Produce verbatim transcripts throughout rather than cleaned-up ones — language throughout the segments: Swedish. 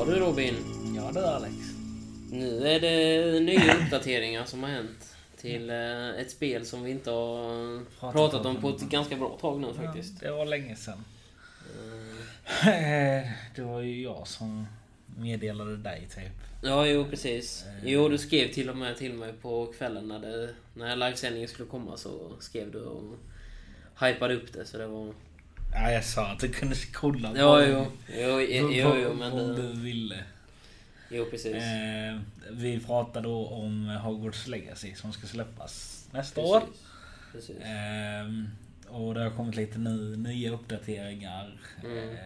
Ja du Robin. Ja du Alex. Nu är det nya uppdateringar som har hänt till ett spel som vi inte har pratat, pratat om på ett ganska bra tag nu faktiskt. Ja, det var länge sedan. Mm. Det var ju jag som meddelade dig typ. Ja, jo precis. Jo, du skrev till och med till mig på kvällen när, det, när livesändningen skulle komma, så skrev du och hypade upp det, så det var... Ja, jag sa att du kunde kolla. Ja, jo, jo, jo, jo, jo men om du ville. Jo, precis. Eh, vi pratade då om Hogwarts Legacy som ska släppas nästa precis. år. Precis. Eh, och det har kommit lite ny, nya uppdateringar. Mm. Eh,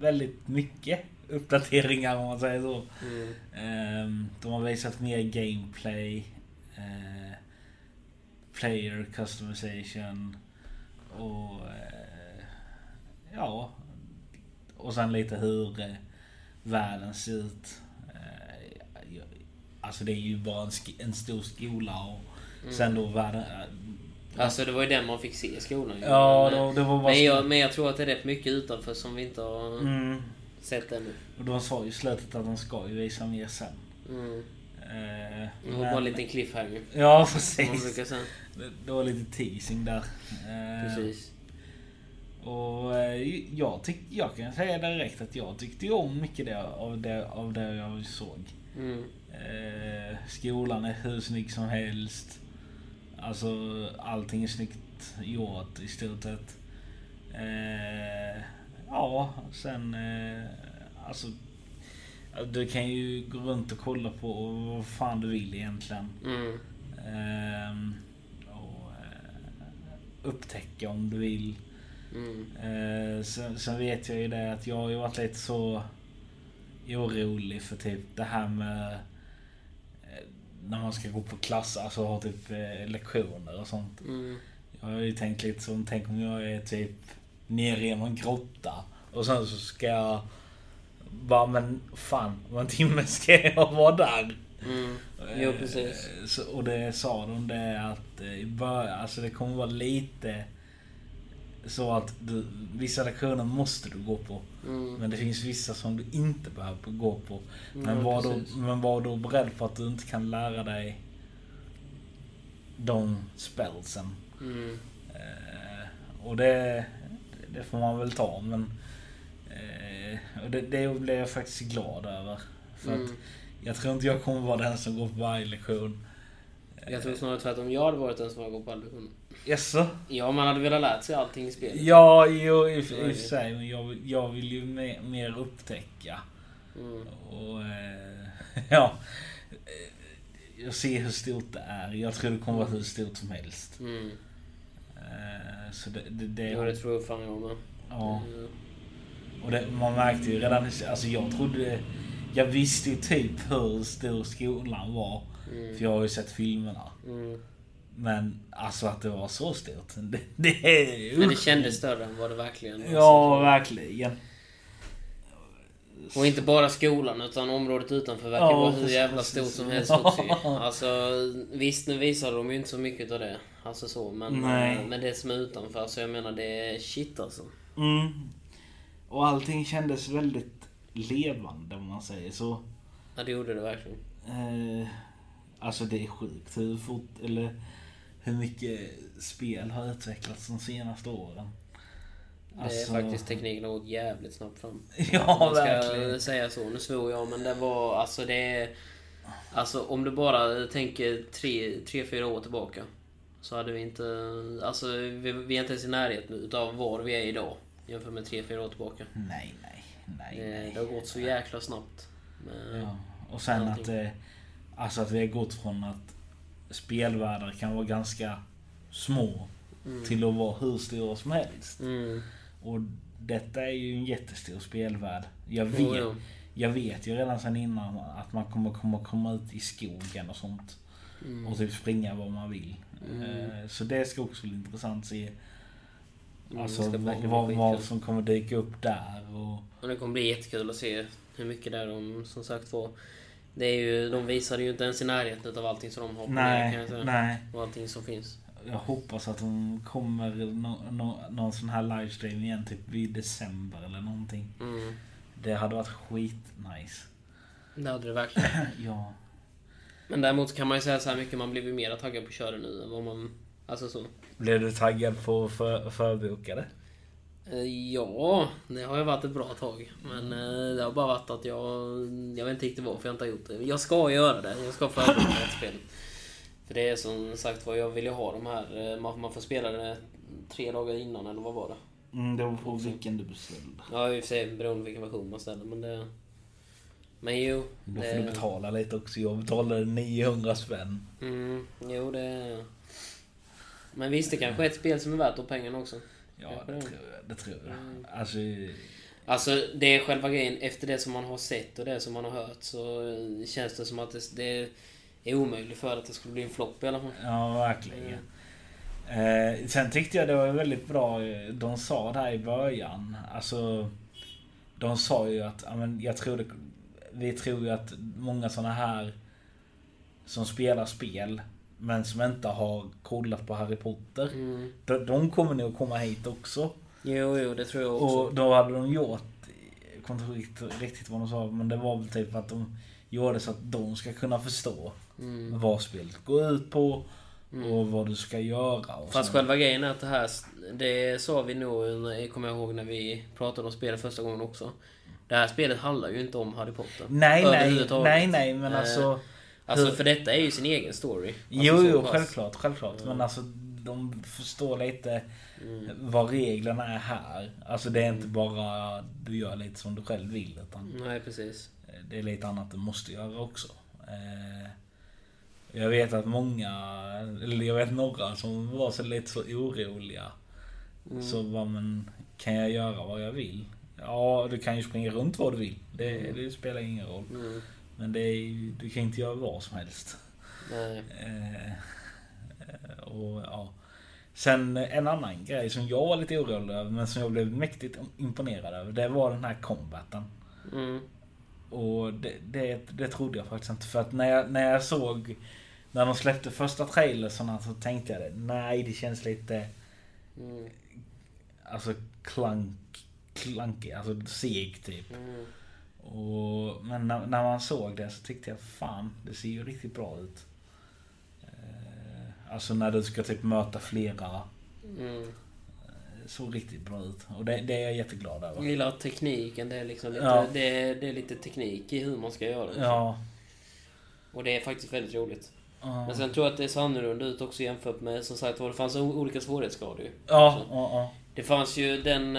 väldigt mycket uppdateringar om man säger så. Mm. Eh, de har visat mer gameplay, eh, player customization och eh, ja, och sen lite hur eh, världen ser ut. Eh, alltså det är ju bara en, sk- en stor skola och mm. sen då världen. Eh, alltså det var ju den man fick se i skolan. Ja, men, då, det var bara men, jag, men jag tror att det är rätt mycket utanför som vi inte har mm. sett ännu. Och de sa ju i slutet att de ska ju visa mer sen. Mm. Eh, det var bara en liten cliffhanger. Ja, precis. Det, det var lite teasing där. Eh, precis. Och jag, tyck, jag kan säga direkt att jag tyckte om mycket det, av, det, av det jag såg. Mm. Eh, skolan är hur snygg som helst. Alltså allting är snyggt gjort i stort sett. Eh, ja, sen eh, alltså du kan ju gå runt och kolla på vad fan du vill egentligen. Mm. Eh, och upptäcka om du vill. Mm. Sen, sen vet jag ju det att jag har ju varit lite så orolig för typ det här med när man ska gå på klass, alltså ha typ lektioner och sånt. Mm. Jag har ju tänkt lite som, tänk om jag är typ nere i någon grotta och sen så ska jag bara, men fan, om en timme ska jag vara där. Mm. Jo, precis. Så, och det sa de det att i början, alltså det kommer vara lite så att du, vissa lektioner måste du gå på. Mm. Men det finns vissa som du inte behöver gå på. Men, mm, var, då, men var då beredd på att du inte kan lära dig de spelsen. Mm. Eh, och det, det får man väl ta. Men, eh, och det, det blev jag faktiskt glad över. För mm. att jag tror inte jag kommer vara den som går på varje lektion. Jag tror snarare tvärtom, jag hade varit den som har gått på all lektion. Jaså? Ja, man hade velat lärt sig allting i spelet. Ja, jo, i och för sig. Men jag, jag vill ju mer, mer upptäcka. Mm. Och eh, ja, jag ser hur stort det är. Jag tror det kommer vara hur stort som helst. Mm. Eh, så det, det, det... Ja, det tror jag fan jag med. Ja. Mm. Och det, man märkte ju redan, alltså jag trodde, jag visste ju typ hur stor skolan var. Mm. För jag har ju sett filmerna. Mm. Men alltså att det var så stort. Det, det, men det kändes större än vad det verkligen var. Ja, verkligen. Och inte bara skolan utan området utanför verkar ja, vara hur jävla stort som helst också. Ja. Alltså visst, nu visar de ju inte så mycket av det. Alltså så, men, men det som är utanför, så jag menar det är shit alltså. Mm. Och allting kändes väldigt levande om man säger så. Ja, det gjorde det verkligen. Eh... Alltså det är sjukt hur fort, eller hur mycket spel har utvecklats de senaste åren. Alltså... Det är faktiskt tekniken har gått jävligt snabbt fram. Ja, man ska verkligen säga så, nu svor jag, men det var, alltså det är, alltså om du bara tänker tre, tre, fyra år tillbaka så hade vi inte, alltså vi, vi är inte ens i närheten utav var vi är idag jämfört med tre, fyra år tillbaka. Nej, nej, nej, nej. Det har gått så jäkla snabbt. Men, ja. Och sen att det, alltså att vi har gått från att spelvärldar kan vara ganska små mm. till att vara hur stora som helst. Mm. Och detta är ju en jättestor spelvärld. Jag vet, oh, ja. jag vet ju redan sedan innan att man kommer, kommer komma ut i skogen och sånt. Mm. Och typ springa vad man vill. Mm. Så det ska också bli intressant att se. Alltså mm, vad, vad, vad som kommer dyka upp där. Och... och det kommer bli jättekul att se hur mycket där de som sagt var. Det är ju, de visar ju inte ens i närheten av allting som de har på nej, med, nej. Och allting som finns. Jag hoppas att de kommer no, no, någon sån här livestream igen typ vid december eller någonting. Mm. Det hade varit skitnice. Det hade det verkligen. Ja. Men däremot kan man ju säga så här mycket, man blev ju mer taggad på att köra nu än vad man... Alltså så. Blev du taggad på att för, förboka det? Ja, det har ju varit ett bra tag. Men det har bara varit att jag... Jag vet inte riktigt varför jag inte har gjort det. Jag ska göra det, jag ska förboka ett spel. För det är som sagt vad jag vill ju ha de här... Man får spela det tre dagar innan eller vad var det? Mm, det var på vilken du beställde. Ja, i och för sig beroende på vilken version man ställer, men det... Men jo, då får det... du betala lite också. Jag betalade niohundra spänn. Mm, jo det... Men visst, det kanske är ett spel som är värt att pengarna också. Ja, det, det tror jag. Det tror jag. Mm. Alltså... alltså det är själva grejen. Efter det som man har sett och det som man har hört så känns det som att det, det är omöjligt för att det skulle bli en flopp i alla fall. Ja, verkligen. Mm. Eh, sen tyckte jag det var väldigt bra. De sa det här i början. Alltså, de sa ju att amen, jag tror det... Vi tror ju att många sådana här som spelar spel men som inte har kollat på Harry Potter, mm. de, de kommer nog komma hit också. Jo, jo, det tror jag också. Och då hade de gjort, jag kommer inte riktigt, riktigt vad de sa, men det var väl typ att de gjorde så att de ska kunna förstå mm. vad spelet går ut på mm. och vad du ska göra. Och fast så. Själva grejen är att det här, det sa vi nog, jag kommer ihåg när vi pratade om spelet första gången också. Det här spelet handlar ju inte om Harry Potter. Nej, nej, nej, nej, men alltså... Eh, alltså, hur... för detta är ju sin egen story. Alltså, jo, jo, pass. självklart, självklart. Ja. Men alltså, de förstår lite mm. vad reglerna är här. Alltså, det är inte mm. bara du gör lite som du själv vill, utan... Nej, precis. Det är lite annat du måste göra också. Eh, jag vet att många, eller jag vet några som var så lite så oroliga. Mm. Så vad men, kan jag göra vad jag vill? Ja, du kan ju springa runt vad du vill. Det, mm. det spelar ingen roll. Mm. Men det är, du kan inte göra vad som helst. Nej. Eh, och, ja. Sen en annan grej som jag var lite orolig över, men som jag blev mäktigt imponerad över, det var den här combaten. Mm. Och det, det, det trodde jag faktiskt inte. För att när jag, när jag såg, när de släppte första trailersarna, så tänkte jag det. Nej, det känns lite mm. alltså klank. Klankig, alltså seg typ mm. och, men när, när man såg det så tyckte jag fan, det ser ju riktigt bra ut. eh, Alltså när du ska typ möta flera mm. eh, så riktigt bra ut. Och det, det är jag jätteglad över. Jag gillar tekniken, det är liksom lite, ja. det, det är lite teknik i hur man ska göra det. Ja. Och det är faktiskt väldigt roligt. Uh. Men sen tror jag att det ser annorlunda ut också jämfört med, som sagt, vad det fanns olika svårighetsgrader ju. Ja, ja, ja. Det fanns ju den,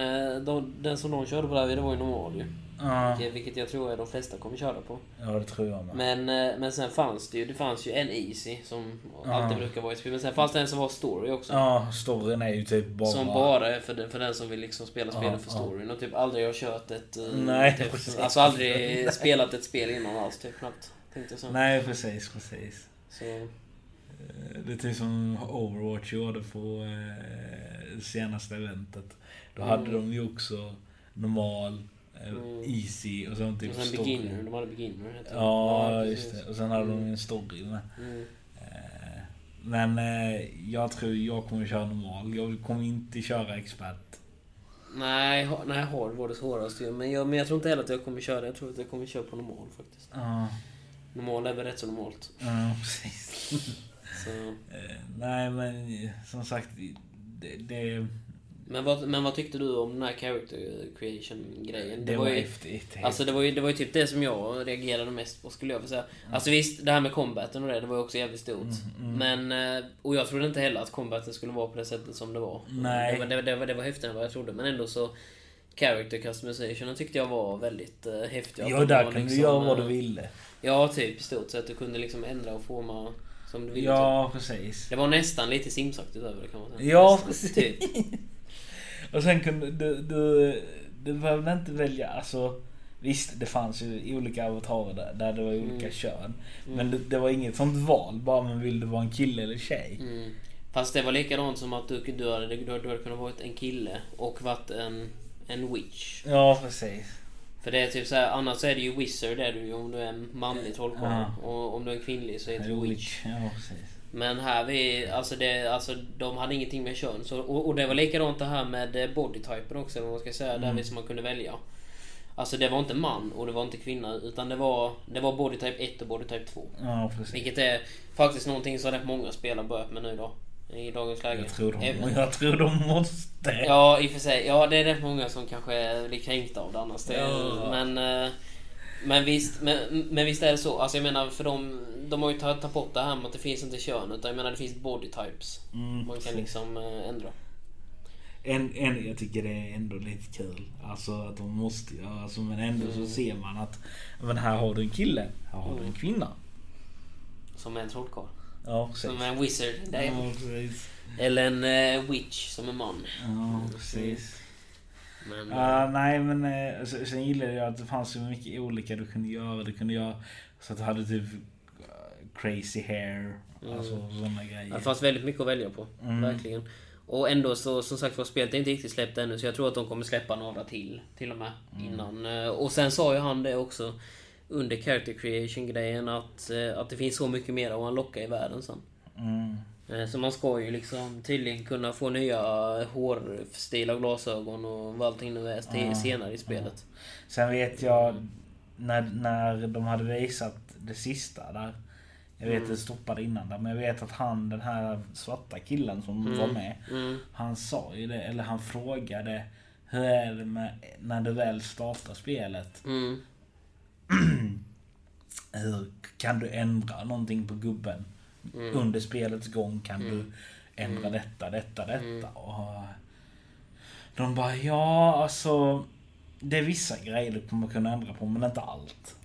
den som de körde på där, det var ju normal ju. Uh. Vilket, vilket jag tror är de flesta kommer köra på. Ja, det tror jag med. Men, men sen fanns det ju, det fanns ju en easy som uh. alltid brukar vara i spel. Men sen fanns det en som var story också. Ja, uh, storyn är ju typ bara... Som bara är för den, för den som vill liksom spela spelet uh, för storyn. Uh. Och typ aldrig har kört ett... Nej, typ, precis. Alltså aldrig spelat ett spel innan alls, typ knappt. Tänkte jag så. Nej, precis, precis. Så. Det är typ som Overwatch gjorde på eh, senaste eventet. Då mm. hade de ju också normal, eh, mm. easy och sånt typ. Och sen beginner, de hade beginner heter ja, ja, just det. Och sen hade mm. de en story med. Mm. Eh, men eh, jag tror jag kommer köra normal. Jag kommer inte köra expert. Nej, ha, nej hard var det svåraste. Men jag, men jag tror inte heller att jag kommer köra. Jag tror att jag kommer köra på normal faktiskt. Ja. Normalt är väl rätt så normalt. Ja, precis. Så. Nej, men som sagt, det... det... Men, vad, men vad tyckte du om den här character creation-grejen? Det, det var, var ju, häftigt. Alltså det var, ju, det var ju typ det som jag reagerade mest på, skulle jag vilja säga. Mm. Alltså visst, det här med combaten och det, det var ju också jävligt stort. Mm, mm. Men, och jag trodde inte heller att combaten skulle vara på det sättet som det var. Nej. Det, det, det, var, det var häftigt än vad jag trodde, men ändå så... Character customizationen tyckte jag var väldigt uh, häftig. Ja, där kunde liksom, du göra vad du ville. Ja, typ i stort sett. Du kunde liksom ändra och forma som du ville. Ja, typ. Precis. Det var nästan lite simsaktigt över det, kan man säga. Ja, nästan, precis. Typ. Och sen kunde du... Du, du behövde inte välja... Alltså, visst, det fanns ju olika avatarer där, där det var olika mm. kön. Men mm. det, det var inget sånt val. Bara man ville vara en kille eller tjej. Mm. Fast det var likadant som att du, du, hade, du, du hade kunnat vara en kille och varit en... En witch. Ja, precis. För det är typ så här, annars så är det ju wizard är du, om du är en manlig trollkarl ja. Och om du är en kvinnlig så är du witch. Ja, precis. Men här vi alltså det alltså de hade ingenting med kön så och, och det var likadant det här med bodytypen också, om man ska säga mm. där vi som man kunde välja. Alltså det var inte man och det var inte kvinna, utan det var, det var både typ ett och både typ två. Ja, precis. Vilket är faktiskt någonting som rätt många spelare börjat med nu då i dagens läge. Jag tror de, Även... jag tror de måste. Ja, i och för sig. Ja, det är rätt många som kanske blir kränkta av det annars. Ja. Men, men, visst, men, men visst är det så. Alltså jag menar, för de, de har ju tagit bort det här med att det finns inte kön, utan jag menar det finns body types. Mm, man kan liksom ändra. En, en, jag tycker det är ändå lite kul. Alltså att de måste, alltså, men ändå mm. så ser man att, men här har du en kille, här har mm. du en kvinna som är en trollkarl, ja, som är en wizard, ja, eller en uh, witch som är man. Ja, precis. Men, uh, nej men uh, så, sen gillade jag att det fanns så mycket olika du kunde göra. Du kunde göra så att du hade typ crazy hair, alltså mm. sådana grejer. Det fanns väldigt mycket att välja på, mm. verkligen. Och ändå så, som sagt, var spelet inte riktigt släppt ännu, så jag tror att de kommer släppa några till till och med mm. innan. Och sen sa ju han det också under character creation grejen att, att det finns så mycket mer att unlocka i världen sen. Mm. Så man ska ju liksom tydligen kunna få nya hårstil och glasögon och allting nu är mm. senare i spelet. Mm. Sen vet jag när, när de hade visat det sista där, jag vet att det stoppade innan där, men jag vet att han, den här svarta killen som mm. var med, mm. han sa ju det, eller han frågade hur är det med, när du väl startar spelet, mm. hur kan du ändra någonting på gubben mm. under spelets gång, kan mm. du ändra mm. detta, detta, detta mm. och de bara, ja alltså det är vissa grejer du kommer kunna ändra på, men inte allt.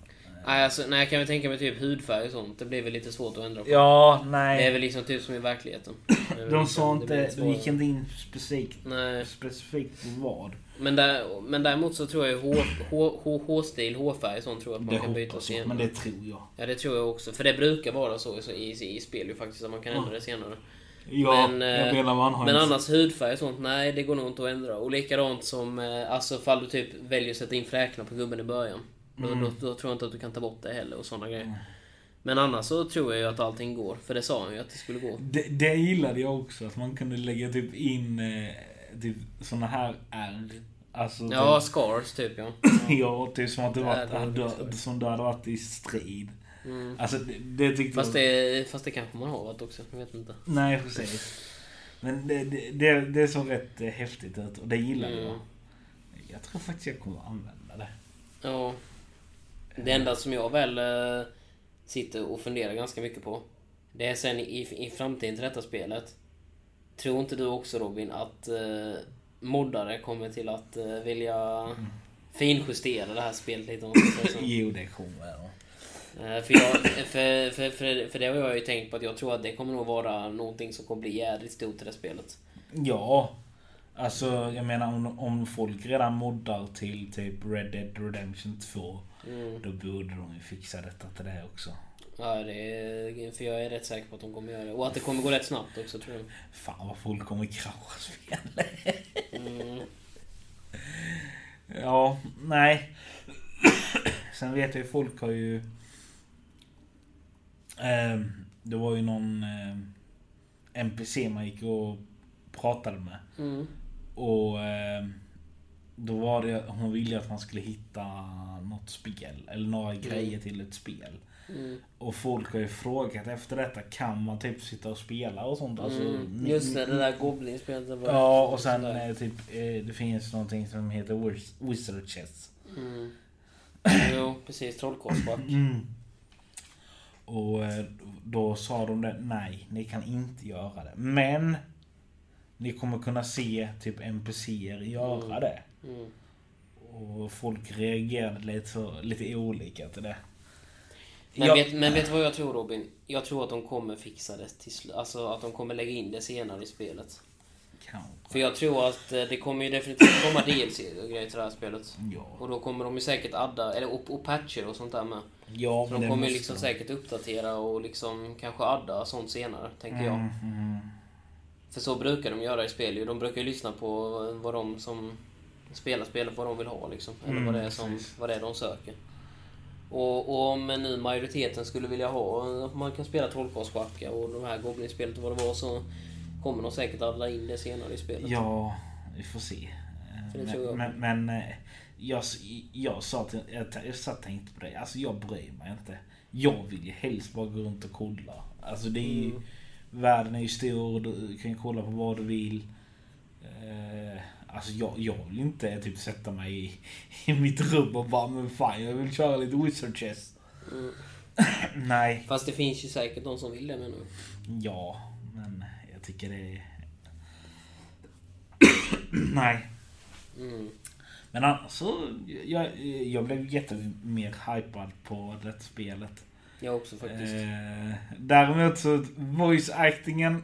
Nej, alltså, nej, jag kan väl tänka mig typ hudfärg och sånt. Det blir väl lite svårt att ändra på. Ja, nej. Det är väl liksom typ som i verkligheten. De liksom, sa inte, de gick inte in specifikt, specifikt vad. Men, där, men däremot så tror jag H-stil, H-färg och sånt, tror jag att man det kan byta senare. Men det tror jag. Ja, det tror jag också. För det brukar vara så i, i, i spel ju faktiskt, att man kan ändra det senare. Ja, men, jag man men annars hudfärg och sånt, nej, det går nog inte att ändra. Och likadant som, alltså fall du typ väljer att sätta in fräkna på gubben i början. Mm. Då, då, då tror jag inte att du kan ta bort det heller och sådana grejer. Mm. Men annars så tror jag ju att allting går, för det sa han ju att det skulle gå. Det, det gillade jag också, att man kunde lägga typ in typ sådana här ärr. Alltså, ja, typ, scars typ, ja. Ja, typ som att det var, det hade, dö, som det hade varit i strid. Mm. Alltså, det, det tyckte fast, det, jag... fast det kanske man har varit också, jag vet inte. Nej, precis. Men det, det, det, det såg rätt häftigt ut och det gillade mm. jag. Jag tror faktiskt jag kommer att använda det. Ja. Det enda som jag väl äh, sitter och funderar ganska mycket på, det är sen i, i framtiden till detta spelet. Tror inte du också, Robin, att äh, moddare kommer till att äh, vilja mm. finjustera det här spelet lite? Jo, det kommer jag. Äh, för, jag för, för, för, för det har jag ju tänkt på, att jag tror att det kommer nog vara någonting som kommer bli jävligt stort i det spelet. Ja, alltså jag menar om, om folk redan moddar till typ Red Dead Redemption två, mm. då borde de ju fixa detta till det också. Ja, det är, för jag är rätt säker på att de kommer göra det. Och att det kommer gå rätt snabbt också, tror jag. Fan vad folk kommer krascha spelet. Mm. Ja, nej. Sen vet jag ju, folk har ju eh, det var ju någon eh, N P C man gick och pratade med. Mm. Och eh, då var det, hon ville att man skulle hitta något spel eller några mm. grejer till ett spel. Mm. Och folk har ju frågat efter detta, kan man typ sitta och spela och sånt. Mm. Alltså, just det, det där goblinspelet. Ja, och sen eh, typ eh, det finns någonting som heter Wizard Chess. Mm. Jo, precis, trollkorsback. Mm. Och eh, då sa de det, nej, ni kan inte göra det. Men ni kommer kunna se typ N P C'er göra mm. det. Mm. Och folk reagerade lite, så, lite olika till det. Men, jag, vet, men vet du vad jag tror, Robin? Jag tror att de kommer fixa det till slut. Alltså att de kommer lägga in det senare i spelet. Kanske. För jag tror att det kommer ju definitivt komma D L C och grejer till det här spelet. Ja. Och då kommer de ju säkert adda, eller och, och patcher och sånt där med. Ja, så de kommer ju liksom de. säkert uppdatera och liksom kanske adda sånt senare, tänker mm, jag. Mm. För så brukar de göra i spel. De brukar ju lyssna på vad de som spelar spelet, vad de vill ha liksom. Eller mm, vad, det är som, vad det är de söker. Och, och om nu majoriteten skulle vilja ha, man kan spela trollkarlsschacka och de här goblinspelet och vad det var, så kommer de säkert alla in det senare i spelet. Ja, vi får se. Men, men jag, jag sa till, jag, jag satt och tänkte på det, alltså jag bryr mig inte, jag vill ju helst bara gå runt och kolla, alltså det är ju, mm. världen är ju stor, du kan kolla på vad du vill. eh, alltså jag, jag vill inte typ sätta mig i, i mitt rum och bara, men fan, jag vill köra lite wizard chess. mm. Nej, fast det finns ju säkert någon som vill det, men ja, men jag tycker det är... nej. Mm. Men annars så jag, jag blev jätte mer hypad på det spelet. Jag också faktiskt. Eh, däremot så voice actingen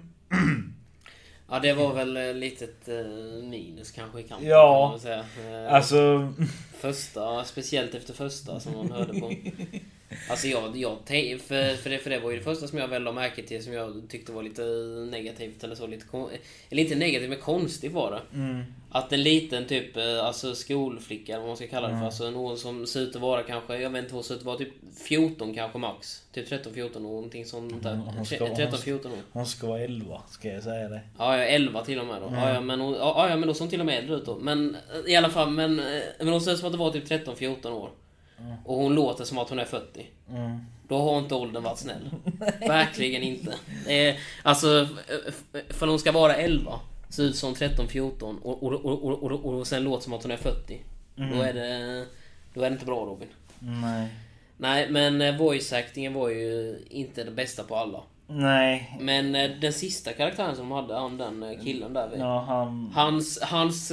ja, det var väl litet eh, minus kanske i kanten. Ja. Kan man säga. Eh, alltså första, speciellt efter första som man hörde på. Alltså jag, jag för, för, det, för det var ju det första som jag väl la märke till, som jag tyckte var lite negativt eller så, lite, eller inte negativt men konstigt var det. Mm. Att en liten typ, alltså skolflicka eller vad man ska kalla det för, mm. alltså någon som ser ut att vara kanske, jag vet inte, hon ser ut att vara typ fjorton kanske max, typ tretton fjorton någonting sånt där. Mm, ska, tretton fjorton år. Hon ska vara elva, ska jag säga det. Ja, jag är elva till och med då. Mm. Ja, ja, men hon, ja, ja, men då som till och med äldre ut då. Men i alla fall, men men hon ser ut som att det var typ tretton fjorton år. Mm. Och hon låter som att hon är fyrtio. Mm. Då har inte åldern varit snäll. Verkligen inte. Eh, alltså för hon ska vara elva, så ut som tretton fjorton och och och och, och, och, och sen låter som att hon är fyrtio. Mm. Då är det då är det inte bra, Robin. Nej. Nej, men voice actingen var ju inte det bästa på alla. Nej. Men den sista karaktären som hade, han, den killen där, ja, han... hans hans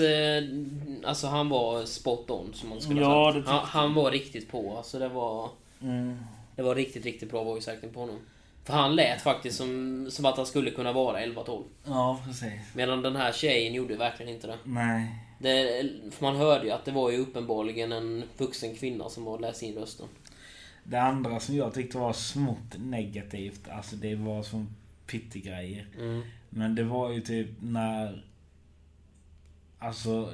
alltså han var spot on, som man skulle ja, säga. Han, han var riktigt på, alltså det var mm. det var riktigt riktigt bra voice acting på honom. För han lät faktiskt som som att han skulle kunna vara elva tolv. Ja, precis. Medan den här tjejen gjorde verkligen inte det. Nej. Det, för man hörde ju att det var ju uppenbarligen en vuxen kvinna som var läst in rösten. Det andra som jag tyckte var smått negativt, alltså det var som pittigrejer. Mm. Men det var ju typ när, alltså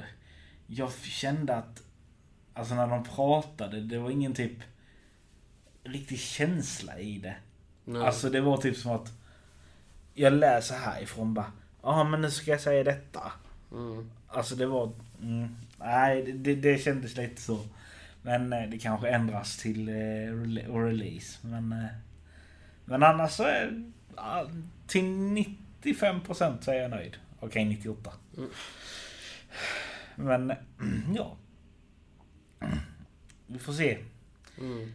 jag kände att, alltså när de pratade, det var ingen typ riktig känsla i det. Nej. Alltså det var typ som att jag läser härifrån bara, ja men nu ska jag säga detta. Mm. Alltså det var, mm, nej det, det kändes lite så. Men det kanske ändras till eh, release. Men, eh, men annars så är eh, till nittiofem procent så är jag nöjd. Okej, okay, nittioåtta procent. Mm. Men ja. Vi får se. Mm.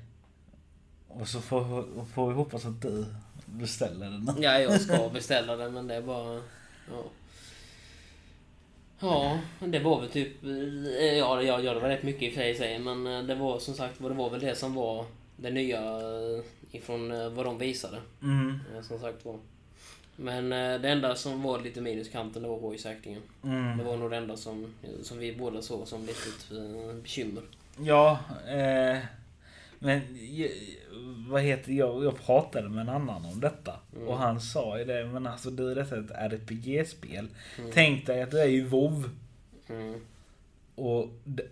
Och så får, får vi hoppas att du beställer den. Ja, jag ska beställa den, men det är bara... Ja. Ja, det var väl typ, ja, jag gör det var rätt mycket i sig säger, men det var som sagt, det var väl det som var det nya ifrån vad de visade. Mm. Som sagt var. Men det enda som var lite minuskanten, det var voice actingen. Mm. Det var nog det enda som, som vi båda såg som lite bekymmer. Ja, eh, men vad heter jag, jag pratade med en annan om detta. Mm. Och han sa ju det, men alltså du, detta är ett R P G-spel. Mm. Tänk dig att det är ju WoW. Mm. Och d-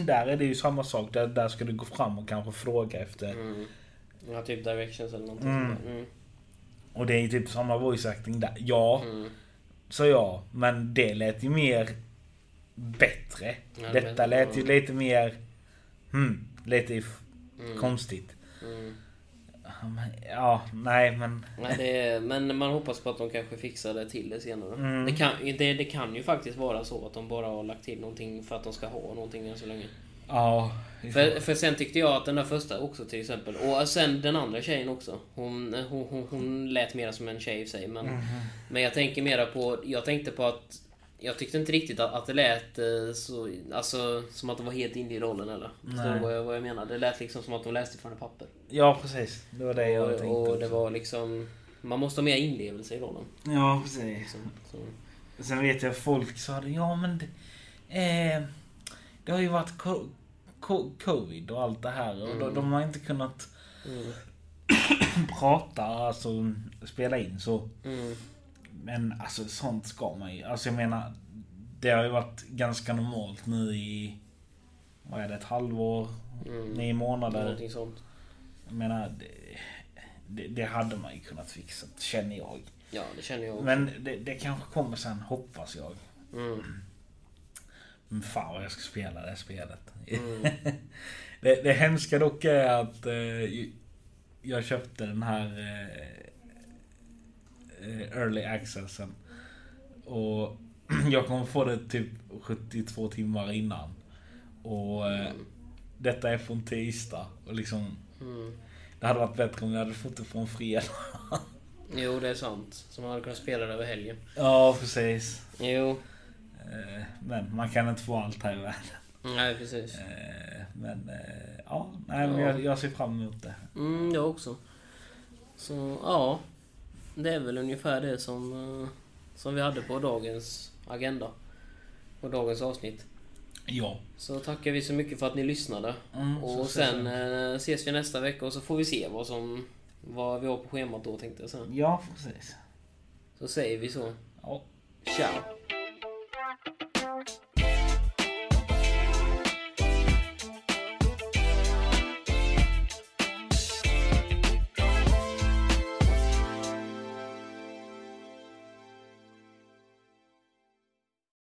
där är det ju samma sak, där, där ska du gå fram och kanske fråga efter. Mm. Ja, typ directions eller någonting. Mm. Mm. Och det är ju typ samma voice acting där. Ja, mm. så ja, men det lät ju mer bättre. Ja, det detta lät ju lite mer hmm, lite if- mm. konstigt. Mm. Ja, nej men... Nej, det är, men man hoppas på att de kanske fixar det till det senare. Mm. Det, kan, det, det kan ju faktiskt vara så att de bara har lagt till någonting för att de ska ha någonting än så länge. Ja. För, för sen tyckte jag att den där första också till exempel, och sen den andra tjejen också, hon, hon, hon, hon lät mer som en tjej i sig, men, mm. men jag tänker mera på, jag tänkte på att jag tyckte inte riktigt att, att det lät så, alltså, som att de var helt inne i rollen eller. Förstår du vad jag, vad jag menar? Det lät liksom som att de läste från ett papper. Ja, precis. Det var det jag och, tänkte. Och också. Det var liksom, man måste ha mer inlevelse i rollen. Ja, precis. Liksom, så. Sen vet jag folk sa det, ja men det, eh, det har ju varit co- co- covid och allt det här. Och mm. de, de har inte kunnat mm. prata, alltså spela in så. Mm. Men alltså sånt ska man ju, alltså jag menar, det har ju varit ganska normalt nu i, vad är det, ett halvår, mm. nio månader, någonting sånt. Jag menar, det, det, det hade man ju kunnat fixa, känner jag. Ja, det känner jag också. Men det, det kanske kommer sen, hoppas jag. Mm. Men fan vad jag ska spela det här spelet. Mm. det, det hemska dock är att eh, jag köpte den här eh, early accessen. Och jag kommer få det typ sjuttiotvå timmar innan. Och eh, mm. detta är från tisdag. Och liksom, mm. det hade varit bättre om jag hade fått det från fredag. Jo, det är sant. Så man hade kunnat spela det över helgen. Ja, precis. Jo. Men man kan inte få allt här i världen. Nej, precis. Men ja, nej, men jag, jag ser fram emot det. Mm, jag också. Så ja, det är väl ungefär det som, som vi hade på dagens agenda. På dagens avsnitt. Ja. Så tackar vi så mycket för att ni lyssnade. Mm, och sen ses vi nästa vecka och så får vi se vad som... vad vi har på schemat då, tänkte jag sen. Ja, precis. Så säger vi så. Ja. Ciao.